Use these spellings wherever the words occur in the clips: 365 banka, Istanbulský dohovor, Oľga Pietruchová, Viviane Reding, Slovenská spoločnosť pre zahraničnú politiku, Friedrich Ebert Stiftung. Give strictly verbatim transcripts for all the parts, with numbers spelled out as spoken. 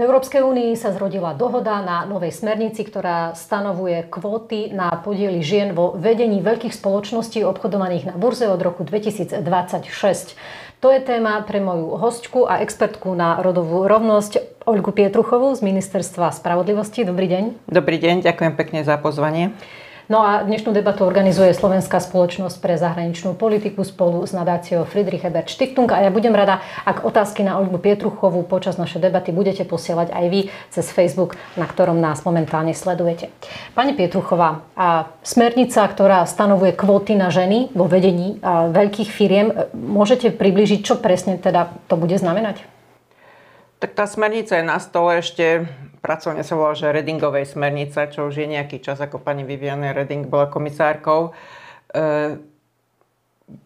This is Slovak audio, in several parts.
V Európskej únii sa zrodila dohoda na novej smernici, ktorá stanovuje kvóty na podiely žien vo vedení veľkých spoločností obchodovaných na burze od roku dvetisícdvadsaťšesť. To je téma pre moju hostku a expertku na rodovú rovnosť Oľgu Pietruchovú z Ministerstva spravodlivosti. Dobrý deň. Dobrý deň, ďakujem pekne za pozvanie. No a dnešnú debatu organizuje Slovenská spoločnosť pre zahraničnú politiku spolu s nadáciou Friedrich Ebert Stiftung a ja budem rada, ak otázky na Oľgu Pietruchovú počas našej debaty budete posielať aj vy cez Facebook, na ktorom nás momentálne sledujete. Pani Pietruchová, a smernica, ktorá stanovuje kvóty na ženy vo vedení veľkých firiem, môžete priblížiť, čo presne teda to bude znamenať? Tak tá smernica je na stole ešte... Pracovne sa volá, že Redingovej smernica, čo už je nejaký čas, ako pani Viviane Reding bola komisárkou. E,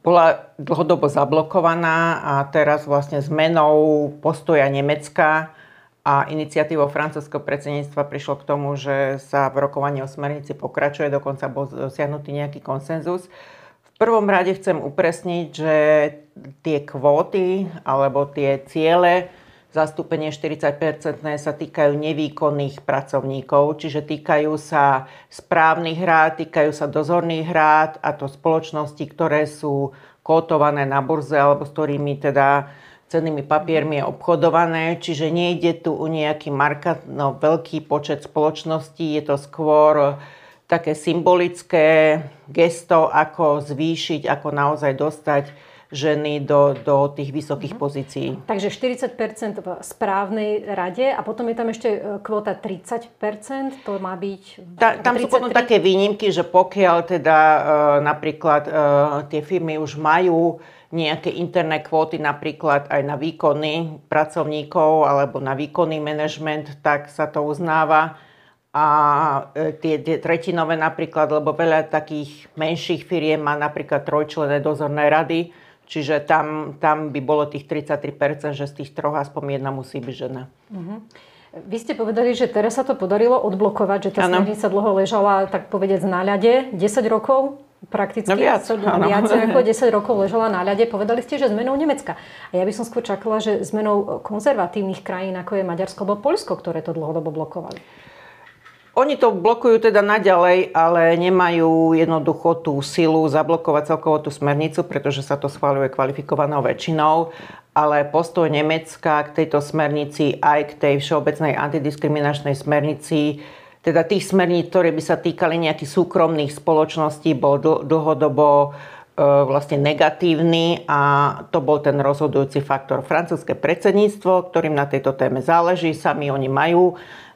bola dlhodobo zablokovaná a teraz vlastne zmenou postoja Nemecka a iniciatívou francúzskeho predsedníctva prišlo k tomu, že sa v rokovaní o smernici pokračuje, dokonca bol dosiahnutý nejaký konsenzus. V prvom rade chcem upresniť, že tie kvóty alebo tie ciele zastúpenie štyridsať percent sa týkajú nevýkonných pracovníkov, čiže týkajú sa správnych rád, týkajú sa dozorných rád a to spoločnosti, ktoré sú kotované na burze alebo s ktorými teda cennými papiermi je obchodované. Čiže nejde tu o nejaký markant, no, veľký počet spoločností, je to skôr také symbolické gesto, ako zvýšiť, ako naozaj dostať ženy do, do tých vysokých pozícií. Takže štyridsať percent v správnej rade a potom je tam ešte kvóta tridsať percent, to má byť... Ta, tam tridsaťtri sú potom také výnimky, že pokiaľ teda e, napríklad e, tie firmy už majú nejaké interné kvóty, napríklad aj na výkony pracovníkov alebo na výkonný manažment, tak sa to uznáva. A tie, tie tretinové napríklad, lebo veľa takých menších firiem má napríklad trojčlenné dozorné rady, čiže tam, tam by bolo tých tridsaťtri percent, že z tých troch aspoň jedna musí byť žena. Uh-huh. Vy ste povedali, že teraz sa to podarilo odblokovať, že tá smernica dlho ležala, tak povedať, na ľade. desať rokov prakticky, no viac, viac ako desať rokov ležala na ľade. Povedali ste, že zmenou Nemecka. A ja by som skôr čakala, že zmenou konzervatívnych krajín, ako je Maďarsko alebo Poľsko, ktoré to dlhodobo blokovali. Oni to blokujú teda naďalej, ale nemajú jednoducho tú silu zablokovať celkovo tú smernicu, pretože sa to schváľuje kvalifikovanou väčšinou. Ale postoj Nemecka k tejto smernici aj k tej všeobecnej antidiskriminačnej smernici, teda tých smerníc, ktoré by sa týkali nejakých súkromných spoločností, bol dl- dlhodobo e, vlastne negatívny a to bol ten rozhodujúci faktor. Francúzske predsedníctvo, ktorým na tejto téme záleží, sami oni majú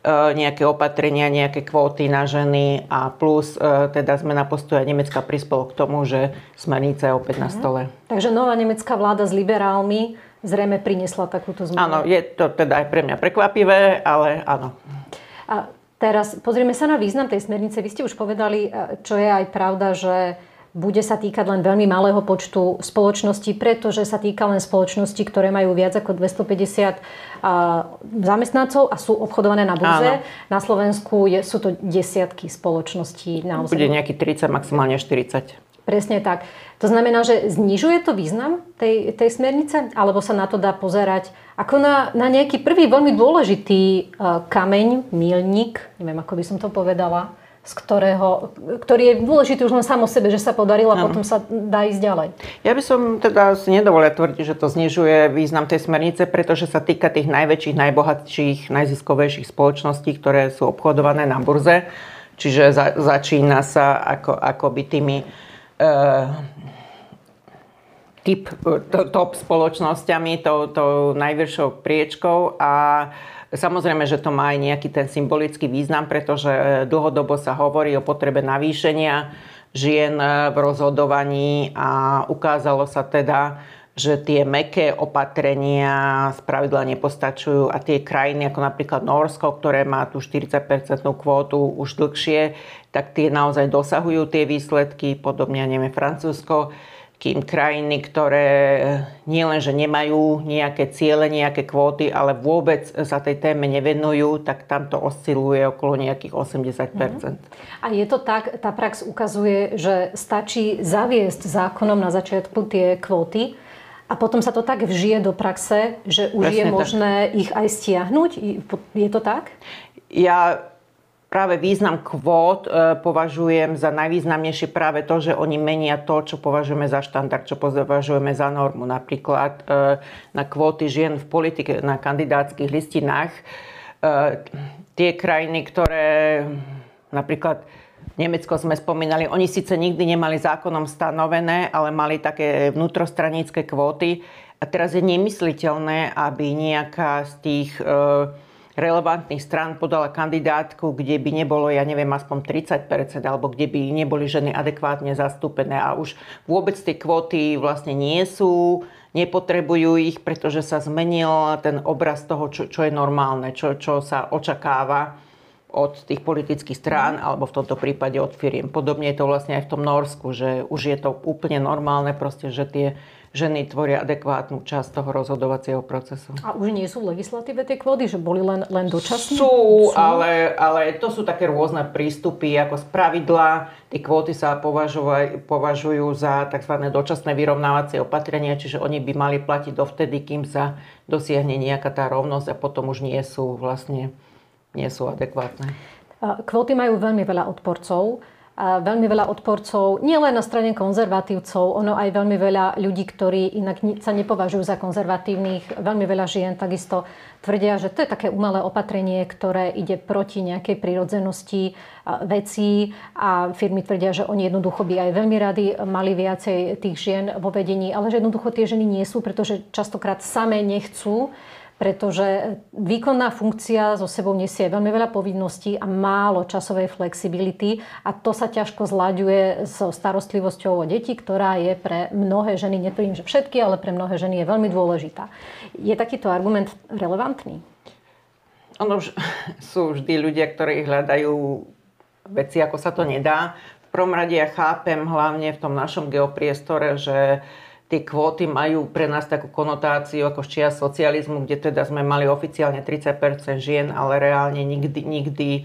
nejaké opatrenia, nejaké kvóty na ženy a plus teda zmena postoja Nemecka prispelo k tomu, že smernica je opäť na stole. Takže nová nemecká vláda s liberálmi zrejme priniesla takúto zmenu. Áno, je to teda aj pre mňa prekvapivé, ale áno. A teraz pozrieme sa na význam tej smernice. Vy ste už povedali, čo je aj pravda, že bude sa týkať len veľmi malého počtu spoločností, pretože sa týka len spoločností, ktoré majú viac ako dvestopäťdesiat zamestnancov a sú obchodované na burze. Áno. Na Slovensku je, sú to desiatky spoločností. Naozaj. Bude nejaký tridsať, maximálne štyridsať. Presne tak. To znamená, že znižuje to význam tej, tej smernice? Alebo sa na to dá pozerať ako na, na nejaký prvý veľmi dôležitý kameň, míľnik, neviem, ako by som to povedala, z ktorého, ktorý je dôležitý už len sám o sebe, že sa podarilo a potom sa dá ísť ďalej. Ja by som teda si nedovolila tvrdiť, že to znižuje význam tej smernice, pretože sa týka tých najväčších, najbohatších, najziskovejších spoločností, ktoré sú obchodované na burze. Čiže za, začína sa ako, akoby tými uh, typ, to, top spoločnosťami, tou to najvyššou priečkou a samozrejme, že to má aj nejaký ten symbolický význam, pretože dlhodobo sa hovorí o potrebe navýšenia žien v rozhodovaní a ukázalo sa teda, že tie mäkké opatrenia spravidla nepostačujú a tie krajiny ako napríklad Nórsko, ktoré má tú štyridsať percentnú kvótu už dlhšie, tak tie naozaj dosahujú tie výsledky, podobne neviem Francúzsko. Kým krajiny, ktoré nielenže nemajú nejaké ciele, nejaké kvóty, ale vôbec sa tej téme nevenujú, tak tam to osciluje okolo nejakých osemdesiat percent. Mm. A je to tak, tá prax ukazuje, že stačí zaviesť zákonom na začiatku tie kvóty A potom sa to tak vžije do praxe, že už Presne je možné tak. ich aj stiahnuť? Je to tak? Ja práve význam kvót považujem za najvýznamnejšie práve to, že oni menia to, čo považujeme za štandard, čo považujeme za normu. Napríklad na kvóty žien v politike, na kandidátskych listinách. Tie krajiny, ktoré napríklad Nemecko sme spomínali, oni síce nikdy nemali zákonom stanovené, ale mali také vnútrostranícke kvóty. A teraz je nemysliteľné, aby nejaká z tých e, relevantných strán podala kandidátku, kde by nebolo, ja neviem, aspoň tridsať percent, alebo kde by neboli ženy adekvátne zastúpené. A už vôbec tie kvóty vlastne nie sú, nepotrebujú ich, pretože sa zmenil ten obraz toho, čo, čo je normálne, čo, čo sa očakáva od tých politických strán, alebo v tomto prípade od firiem. Podobne je to vlastne aj v tom Norsku, že už je to úplne normálne, proste, že tie ženy tvoria adekvátnu časť toho rozhodovacieho procesu. A už nie sú v legislatíve tie kvóty, že boli len, len dočasné? Sú, sú. Ale, ale to sú také rôzne prístupy, ako spravidla. Tie kvóty sa považujú, považujú za tzv. Dočasné vyrovnávacie opatrenia, čiže oni by mali platiť dovtedy, kým sa dosiahne nejaká tá rovnosť a potom už nie sú vlastne nie sú adekvátne. Kvóty majú veľmi veľa odporcov. Veľmi veľa odporcov, nielen na strane konzervatívcov, ono aj veľmi veľa ľudí, ktorí inak sa nepovažujú za konzervatívnych. Veľmi veľa žien takisto tvrdia, že to je také umelé opatrenie, ktoré ide proti nejakej prirodzenosti vecí. A firmy tvrdia, že oni jednoducho by aj veľmi rady mali viacej tých žien vo vedení, ale že jednoducho tie ženy nie sú, pretože častokrát same nechcú, pretože výkonná funkcia so sebou nesie veľmi veľa povinností a málo časovej flexibility a to sa ťažko zlaďuje so starostlivosťou o deti, ktorá je pre mnohé ženy, netvrdím, že všetky, ale pre mnohé ženy je veľmi dôležitá. Je takýto argument relevantný? Ono už sú vždy ľudia, ktorí hľadajú veci, ako sa to nedá. V prvom rade ja chápem hlavne v tom našom geopriestore, že tie kvóty majú pre nás takú konotáciu ako z čias socializmu, kde teda sme mali oficiálne tridsať percent žien, ale reálne nikdy, nikdy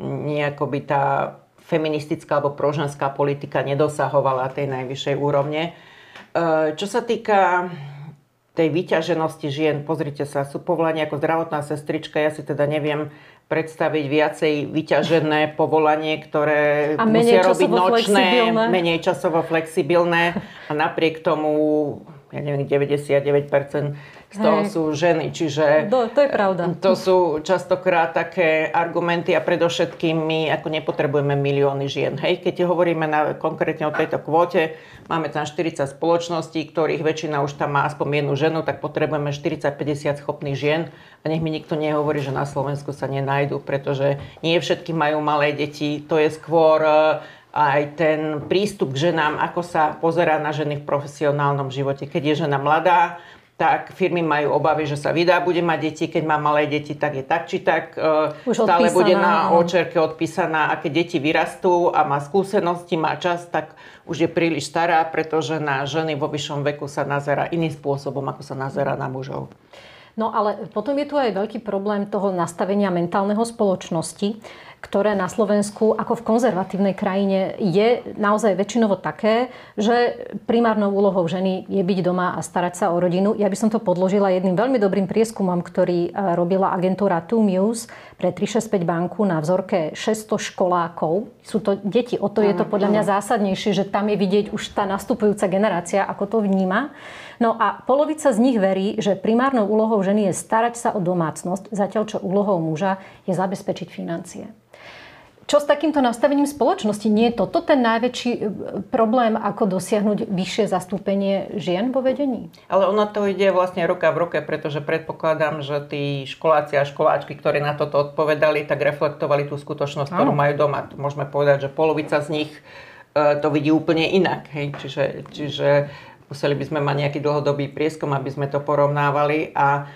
nejako by tá feministická alebo proženská politika nedosahovala tej najvyššej úrovne. Čo sa týka tej vyťaženosti žien, pozrite sa, sú povolania ako zdravotná sestrička, ja si teda neviem predstaviť viacej vyťažené povolanie, ktoré musia robiť nočné, menej časovo flexibilné a napriek tomu, ja neviem, deväťdesiatdeväť percent z toho Hej. sú ženy. Čiže Do, to je pravda. To sú častokrát také argumenty a predovšetkým my ako nepotrebujeme milióny žien. Hej, keď hovoríme na, konkrétne o tejto kvóte, máme tam štyridsať spoločností, ktorých väčšina už tam má aspoň jednu ženu, tak potrebujeme štyridsať päťdesiat schopných žien. A nech mi nikto nehovorí, že na Slovensku sa nenajdu, pretože nie všetky majú malé deti. To je skôr aj ten prístup k ženám, ako sa pozerá na ženy v profesionálnom živote. Keď je žena mladá, tak firmy majú obavy, že sa vydá, bude mať deti. Keď má malé deti, tak je tak či tak. Už stále odpísaná. Bude na očerke odpísaná. A keď deti vyrastú a má skúsenosti, má čas, tak už je príliš stará, pretože na ženy vo vyššom veku sa nazerá iným spôsobom, ako sa nazerá na mužov. No ale potom je tu aj veľký problém toho nastavenia mentálneho spoločnosti, ktoré na Slovensku, ako v konzervatívnej krajine, je naozaj väčšinovo také, že primárnou úlohou ženy je byť doma a starať sa o rodinu. Ja by som to podložila jedným veľmi dobrým prieskumom, ktorý robila agentúra two muse pre tri šesť päť banku na vzorke šesťsto školákov. Sú to deti, o to je to podľa mňa zásadnejšie, že tam je vidieť už tá nastupujúca generácia, ako to vníma. No a polovica z nich verí, že primárnou úlohou ženy je starať sa o domácnosť, zatiaľ čo úlohou muža je zabezpečiť financie. Čo s takýmto nastavením spoločnosti? Nie je toto ten najväčší problém, ako dosiahnuť vyššie zastúpenie žien vo vedení? Ale ono to ide vlastne ruka v ruke, pretože predpokladám, že tí školáci a školáčky, ktorí na toto odpovedali, tak reflektovali tú skutočnosť, ktorú majú doma. Môžeme povedať, že polovica z nich to vidí úplne inak. Hej? Čiže, čiže museli by sme mať nejaký dlhodobý prieskum, aby sme to porovnávali. A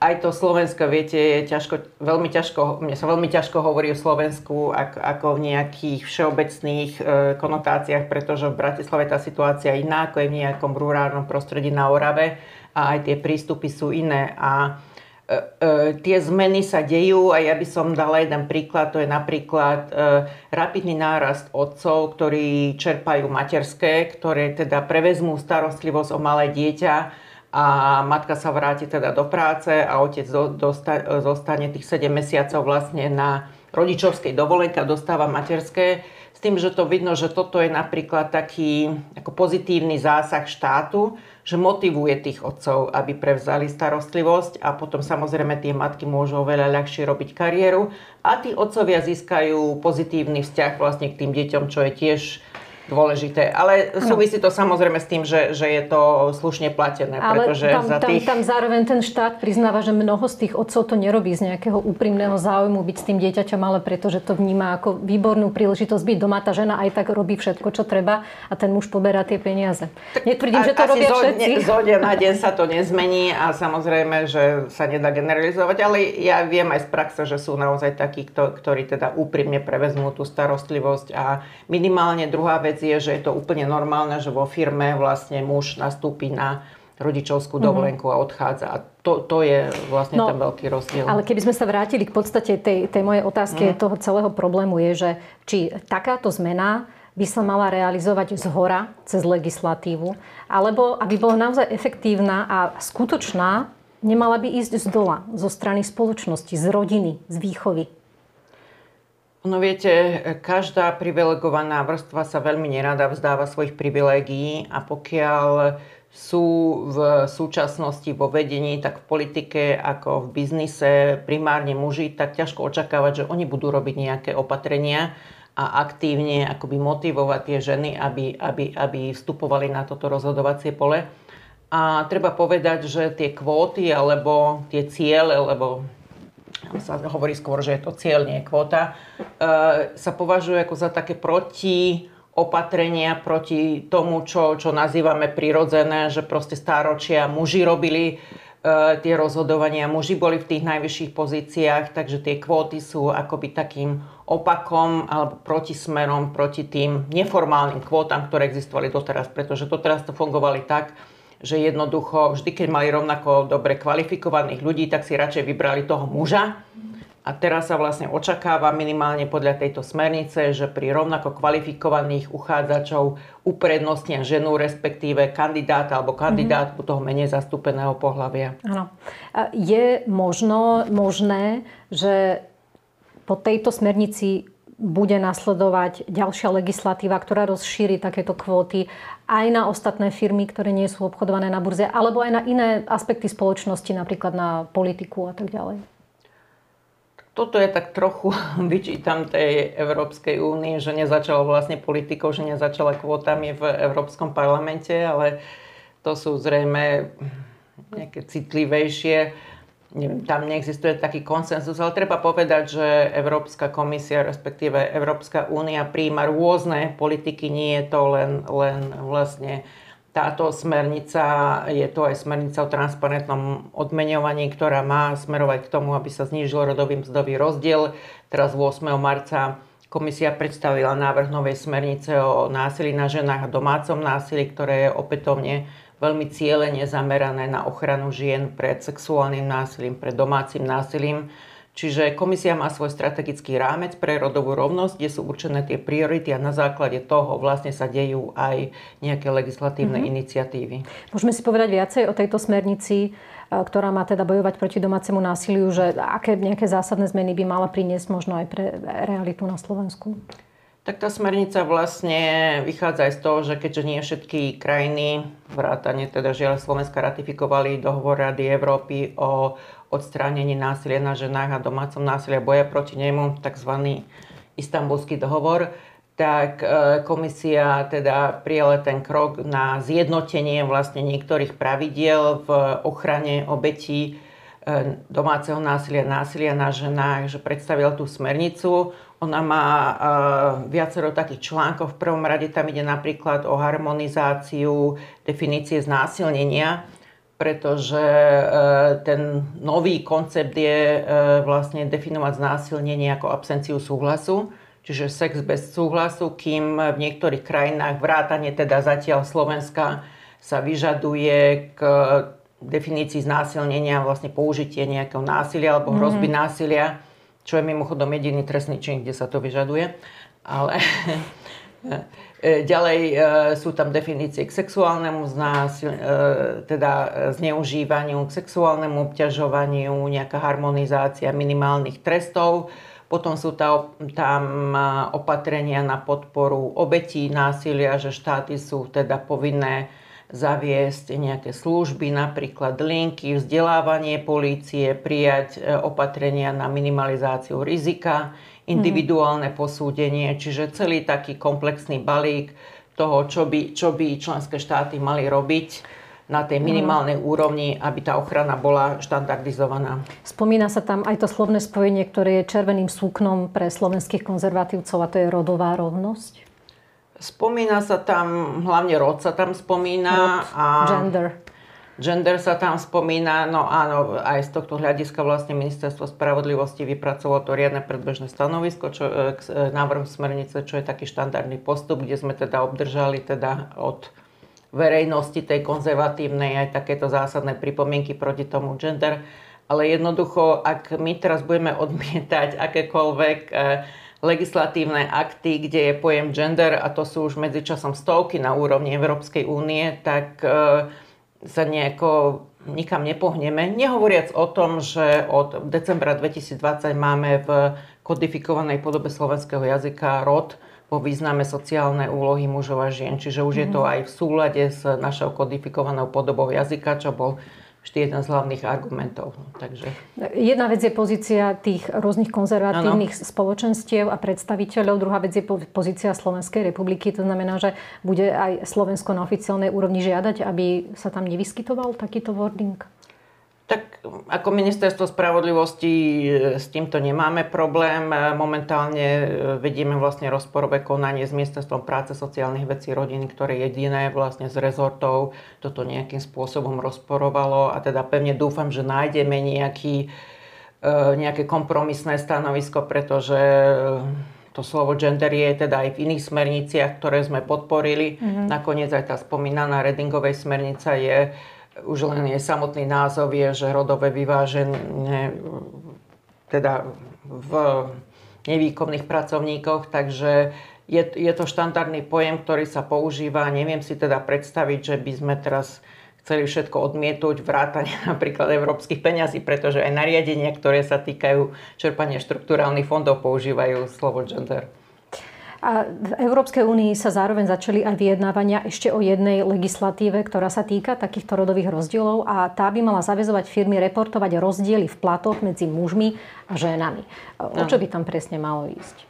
aj to Slovensko, viete, je ťažko, veľmi ťažko, mne sa veľmi ťažko hovorí o Slovensku ako, ako v nejakých všeobecných e, konotáciách, pretože v Bratislave tá situácia je iná, ako je v nejakom rurálnom prostredí na Orave a aj tie prístupy sú iné. A e, e, tie zmeny sa dejú a ja by som dala jeden príklad, to je napríklad e, rapidný nárast otcov, ktorí čerpajú materské, ktoré teda prevezmú starostlivosť o malé dieťa a matka sa vráti teda do práce a otec do, dosta, zostane tých sedem mesiacov vlastne na rodičovskej dovolenke, dostáva materské. S tým, že to vidno, že toto je napríklad taký ako pozitívny zásah štátu, že motivuje tých otcov, aby prevzali starostlivosť a potom samozrejme tie matky môžu oveľa ľahšie robiť kariéru a tí otcovia získajú pozitívny vzťah vlastne k tým deťom, čo je tiež dôležité. Ale súvisí to samozrejme s tým, že, že je to slušne platené. Ale pretože tam, za tých... tam, tam zároveň ten štát priznáva, že mnoho z tých otcov to nerobí z nejakého úprimného záujmu byť s tým dieťaťom, ale pretože to vníma ako výbornú príležitosť byť doma. Tá žena aj tak robí všetko, čo treba a ten muž poberá tie peniaze. Netvrdím, že to robia zo, všetci. Zo dňa na deň sa to nezmení a samozrejme, že sa nedá generalizovať, ale ja viem aj z praxe, že sú naozaj takí, ktorí teda úprimne prevezmú tú starostlivosť a minimálne druhá vec je, že je to úplne normálne, že vo firme vlastne muž nastúpi na rodičovskú dovolenku a odchádza. A to, to je vlastne no, ten veľký rozdiel. Ale keby sme sa vrátili k podstate tej, tej mojej otázky, mm. toho celého problému je, že či takáto zmena by sa mala realizovať zhora cez legislatívu, alebo aby bola naozaj efektívna a skutočná, nemala by ísť z dola, zo strany spoločnosti, z rodiny, z výchovy. No viete, každá privilegovaná vrstva sa veľmi nerada vzdáva svojich privilegií a pokiaľ sú v súčasnosti vo vedení, tak v politike ako v biznise primárne muži, tak ťažko očakávať, že oni budú robiť nejaké opatrenia a aktívne akoby motivovať tie ženy, aby, aby, aby vstupovali na toto rozhodovacie pole. A treba povedať, že tie kvóty alebo tie ciele, alebo sa hovorí skôr, že je to cieľ, nie kvóta, e, sa považuje ako za také proti opatrenia proti tomu, čo, čo nazývame prirodzené, že proste stáročia muži robili e, tie rozhodovania, muži boli v tých najvyšších pozíciách, takže tie kvóty sú akoby takým opakom alebo protismerom proti tým neformálnym kvótam, ktoré existovali doteraz, pretože doteraz to fungovali tak, že jednoducho, vždy keď mali rovnako dobre kvalifikovaných ľudí, tak si radšej vybrali toho muža. A teraz sa vlastne očakáva minimálne podľa tejto smernice, že pri rovnako kvalifikovaných uchádzačov uprednostnia ženu, respektíve kandidáta alebo kandidátku toho menej zastúpeného pohlavia. Áno. Je možno, možné, že po tejto smernici bude nasledovať ďalšia legislatíva, ktorá rozšíri takéto kvóty aj na ostatné firmy, ktoré nie sú obchodované na burze, alebo aj na iné aspekty spoločnosti, napríklad na politiku a tak ďalej? Toto je tak trochu, vyčítam tej Európskej únii, že nezačala vlastne politikou, že nezačala kvótami v Európskom parlamente, ale to sú zrejme nejaké citlivejšie. Tam neexistuje taký konsenzus, ale treba povedať, že Európska komisia, respektíve Európska únia prijíma rôzne politiky, nie je to len, len vlastne táto smernica, je to aj smernica o transparentnom odmeňovaní, ktorá má smerovať k tomu, aby sa znížil rodový mzdový rozdiel. Teraz ôsmeho marca komisia predstavila návrh novej smernice o násilí na ženách a domácom násilí, ktoré je opätovne veľmi cielene zamerané na ochranu žien pred sexuálnym násilím, pred domácim násilím. Čiže komisia má svoj strategický rámec pre rodovú rovnosť, kde sú určené tie priority a na základe toho vlastne sa dejú aj nejaké legislatívne mm-hmm. iniciatívy. Môžeme si povedať viacej o tejto smernici, ktorá má teda bojovať proti domácemu násiliu, že aké nejaké zásadné zmeny by mala priniesť možno aj pre realitu na Slovensku? Tak tá smernica vlastne vychádza aj z toho, že keďže nie všetky krajiny, vrátane teda žiaľ Slovenska, ratifikovali dohovor Rady Európy o odstránení násilia na ženách a domácom násilia boja proti nemu, tzv. Istanbulský dohovor, tak komisia teda prijala ten krok na zjednotenie vlastne niektorých pravidiel v ochrane obetí domáceho násilia, násilia na ženách, že predstavila tú smernicu. Ona má e, viacero takých článkov. V prvom rade tam ide napríklad o harmonizáciu definície znásilnenia, pretože e, ten nový koncept je e, vlastne definovať znásilnenie ako absenciu súhlasu, čiže sex bez súhlasu, kým v niektorých krajinách, vrátane teda zatiaľ Slovenska, sa vyžaduje k definícii znásilnenia vlastne použitie nejakého násilia alebo hrozby mm-hmm. násilia, čo je mimochodom jediný trestný čin, kde sa to vyžaduje. Ale Ďalej sú tam definície k sexuálnemu znásil, teda zneužívaniu, k sexuálnemu obťažovaniu, nejaká harmonizácia minimálnych trestov. Potom sú tam opatrenia na podporu obetí násilia, že štáty sú teda povinné zaviesť nejaké služby, napríklad linky, vzdelávanie polície, prijať opatrenia na minimalizáciu rizika, individuálne posúdenie, čiže celý taký komplexný balík toho, čo by, čo by členské štáty mali robiť na tej minimálnej úrovni, aby tá ochrana bola štandardizovaná. Spomína sa tam aj to slovné spojenie, ktoré je červeným suknom pre slovenských konzervatívcov, a to je rodová rovnosť? Spomína sa tam, hlavne rod sa tam spomína. Rod, a gender. Gender sa tam spomína, no áno, aj z tohto hľadiska vlastne Ministerstvo spravodlivosti vypracovalo to riadne predbežné stanovisko čo, k návrhu smernice, čo je taký štandardný postup, kde sme teda obdržali teda od verejnosti tej konzervatívnej aj takéto zásadné pripomienky proti tomu gender. Ale jednoducho, ak my teraz budeme odmietať akékoľvek e, legislatívne akty, kde je pojem gender, a to sú už medzičasom stovky na úrovni Európskej únie, tak e, sa nejako nikam nepohneme. Nehovoriac o tom, že od decembra dvetisícdvadsať máme v kodifikovanej podobe slovenského jazyka rod po význame sociálnej úlohy mužov a žien. Čiže už je to aj v súlade s našou kodifikovanou podobou jazyka, čo bol vždy jeden z hlavných argumentov. Takže... Jedna vec je pozícia tých rôznych konzervatívnych ano. spoločenstiev a predstaviteľov, druhá vec je pozícia Slovenskej republiky. To znamená, že bude aj Slovensko na oficiálnej úrovni žiadať, aby sa tam nevyskytoval takýto wording? Tak ako Ministerstvo spravodlivosti s týmto nemáme problém. Momentálne vedieme vlastne rozporové konanie s Ministerstvom práce, sociálnych vecí, rodín, ktoré jediné vlastne z rezortov toto nejakým spôsobom rozporovalo. A teda pevne dúfam, že nájdeme nejaký, nejaké kompromisné stanovisko, pretože to slovo gender je teda aj v iných smerniciach, ktoré sme podporili. Mm-hmm. Nakoniec aj tá spomínaná Redingovej smernica je... Už len je samotný názov je, že rodové vyváženie teda v nevýkonných pracovníkoch, takže je, je to štandardný pojem, ktorý sa používa. Neviem si teda predstaviť, že by sme teraz chceli všetko odmietnúť, vrátane napríklad európskych peňazí, pretože aj nariadenia, ktoré sa týkajú čerpania štrukturálnych fondov, používajú slovo gender. A v Európskej únii sa zároveň začali aj vyjednávania ešte o jednej legislatíve, ktorá sa týka takýchto rodových rozdielov, a tá by mala zaväzovať firmy reportovať rozdiely v platoch medzi mužmi a ženami. O čo by tam presne malo ísť?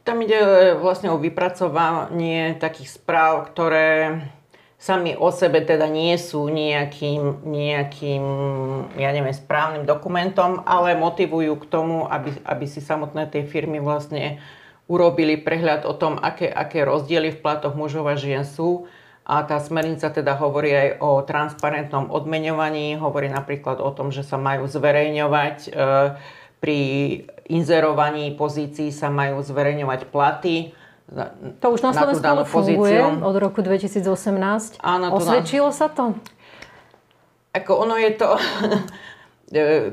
Tam ide vlastne o vypracovanie takých správ, ktoré sami o sebe teda nie sú nejakým, nejakým ja neviem, správnym dokumentom, ale motivujú k tomu, aby, aby si samotné tie firmy vlastne urobili prehľad o tom, aké, aké rozdiely v platoch mužov a žien sú. A tá smernica teda hovorí aj o transparentnom odmeňovaní, hovorí napríklad o tom, že sa majú zverejňovať e, pri inzerovaní pozícií sa majú zverejňovať platy. To už na Slovensku funguje od roku dvetisícosemnásť. Áno, osvedčilo na... sa to? Ako ono je to...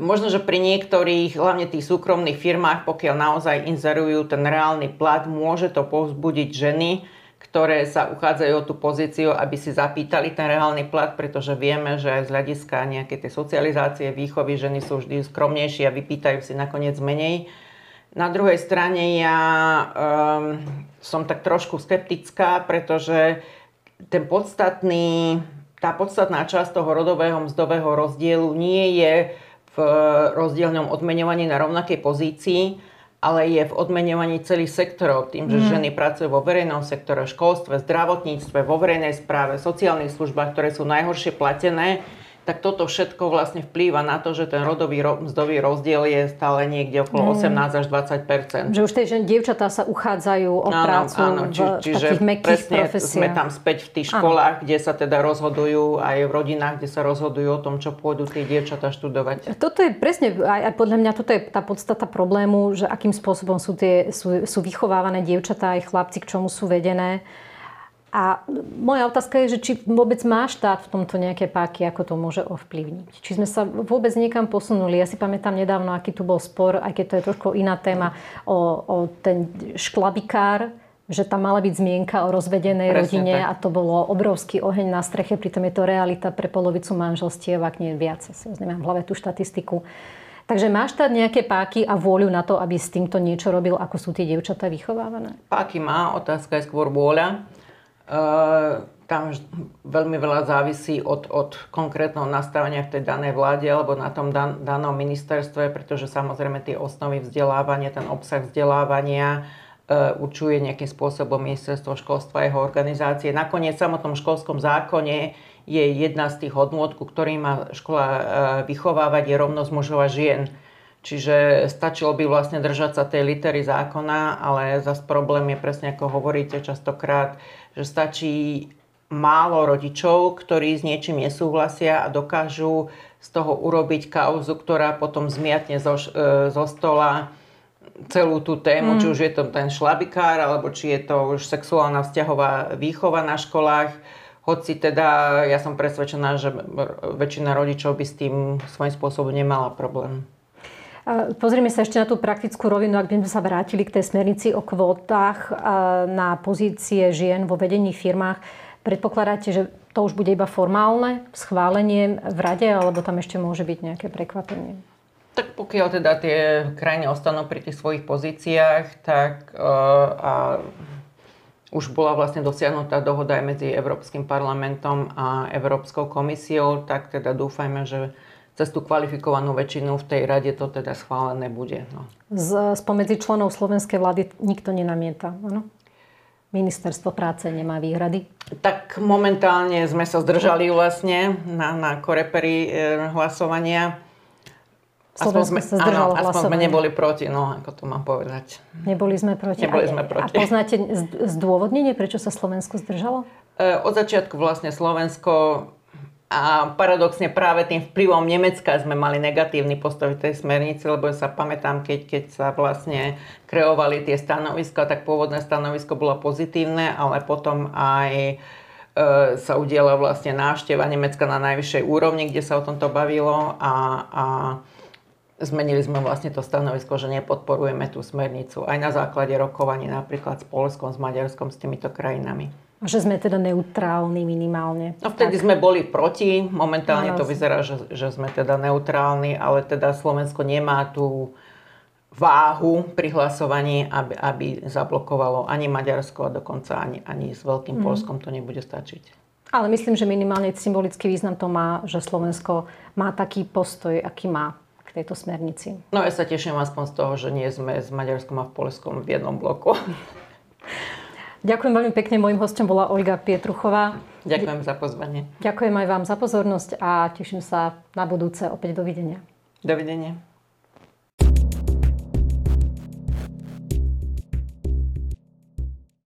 Možno, že pri niektorých, hlavne tých súkromných firmách, pokiaľ naozaj inzerujú ten reálny plat, môže to povzbudiť ženy, ktoré sa uchádzajú o tú pozíciu, aby si zapýtali ten reálny plat, pretože vieme, že aj z hľadiska nejakej tej socializácie, výchovy, ženy sú vždy skromnejšie a vypýtajú si nakoniec menej. Na druhej strane ja um, som tak trošku skeptická, pretože ten podstatný... Tá podstatná časť toho rodového mzdového rozdielu nie je v rozdielnom odmeňovaní na rovnakej pozícii, ale je v odmeňovaní celých sektorov. Tým, že mm. ženy pracujú vo verejnom sektore, školstve, zdravotníctve, vo verejnej správe, sociálnych službách, ktoré sú najhoršie platené, tak toto všetko vlastne vplýva na to, že ten rodový mzdový rozdiel je stále niekde okolo mm. osemnásť až dvadsať percent. Že už tie dievčatá sa uchádzajú o áno, prácu áno, či, v čiže takých mäkkých profesiách. Sme tam späť v tých školách, áno. kde sa teda rozhodujú, aj v rodinách, kde sa rozhodujú o tom, čo pôjdu tie dievčatá študovať. Toto je presne, aj podľa mňa, toto je tá podstata problému, že akým spôsobom sú, tie, sú, sú vychovávané dievčatá aj chlapci, k čomu sú vedené. A moja otázka je, že či vôbec má štát v tomto nejaké páky, ako to môže ovplyvniť. Či sme sa vôbec niekam posunuli. Ja si pamätám nedávno, aký tu bol spor, aj keď to je trošku iná téma, o, o ten šklabikár že tam mala byť zmienka o rozvedenej Presne rodine tak. A to bolo obrovský oheň na streche, pritom je to realita pre polovicu manželstiev, ak nie viac. Si nemám v hlave tú štatistiku. Takže máš tam nejaké páky a vôľu na to, aby s týmto niečo robil, ako sú tie dievčatá vychovávané? Páky má, otázka je skôr vôľa. E, tam veľmi veľa závisí od, od konkrétneho nastavenia v tej danej vláde alebo na tom dan, danom ministerstve, pretože samozrejme tie osnovy vzdelávania, ten obsah vzdelávania určuje nejakým spôsobom ministerstvo školstva a jeho organizácie. Nakoniec v samotnom školskom zákone je jedna z tých hodnôt, ku ktorým má škola vychovávať, je rovnosť mužov a žien. Čiže stačilo by vlastne držať sa tej litery zákona, ale zas problém je presne ako hovoríte častokrát, že stačí málo rodičov, ktorí s niečím nesúhlasia a dokážu z toho urobiť kauzu, ktorá potom zmiatne zo, zo stola celú tú tému, mm. či už je to ten šlabikár, alebo či je to už sexuálna vzťahová výchova na školách. Hoci teda, ja som presvedčená, že väčšina rodičov by s tým svojím spôsobom nemala problém. Pozrime sa ešte na tú praktickú rovinu, ak by sme sa vrátili k tej smernici o kvótach na pozície žien vo vedení firmách. Predpokladáte, že to už bude iba formálne schválenie v rade, alebo tam ešte môže byť nejaké prekvapenie? Tak pokiaľ teda tie krajiny ostanú pri tých svojich pozíciách, tak e, a už bola vlastne dosiahnutá dohoda aj medzi Európskym parlamentom a Európskou komisiou, tak teda dúfajme, že cez tú kvalifikovanú väčšinu v tej rade to teda schválené bude. No. Z, spomedzi členov slovenskej vlády nikto nenamieta, áno? Ministerstvo práce nemá výhrady? Tak momentálne sme sa zdržali vlastne na, na koreperi e, hlasovania. Slovensko sa zdržalo hlasovania. Aspoň sme neboli proti, no ako to mám povedať. Neboli sme proti. Neboli sme proti. A poznáte zdôvodnenie, prečo sa Slovensko zdržalo? E, od začiatku vlastne Slovensko a paradoxne práve tým vplyvom Nemecka sme mali negatívny postoj v tej smernici, lebo sa pamätám, keď, keď sa vlastne kreovali tie stanoviska, tak pôvodné stanovisko bolo pozitívne, ale potom aj sa udiela vlastne návšteva Nemecka na najvyššej úrovni, kde sa o tomto bavilo a, a zmenili sme vlastne to stanovisko, že nepodporujeme tú smernicu aj na základe rokovaní napríklad s Poľskom, s Maďarskom, s týmito krajinami. Že sme teda neutrálni minimálne. No vtedy tak. Sme boli proti, momentálne no, to vyzerá, že, že sme teda neutrálni, ale teda Slovensko nemá tú váhu pri hlasovaní, aby, aby zablokovalo ani Maďarsko a dokonca ani, ani s Veľkým mm. Poľskom to nebude stačiť. Ale myslím, že minimálne symbolický význam to má, že Slovensko má taký postoj, aký má k tejto smernici. No ja sa teším aspoň z toho, že nie sme s Maďarskom a Poľskom v jednom bloku. Ďakujem veľmi pekne. Mojím hosťom bola Oľga Pietruchová. Ďakujem za pozvanie. Ďakujem aj vám za pozornosť a teším sa na budúce. Opäť dovidenia. Dovidenia.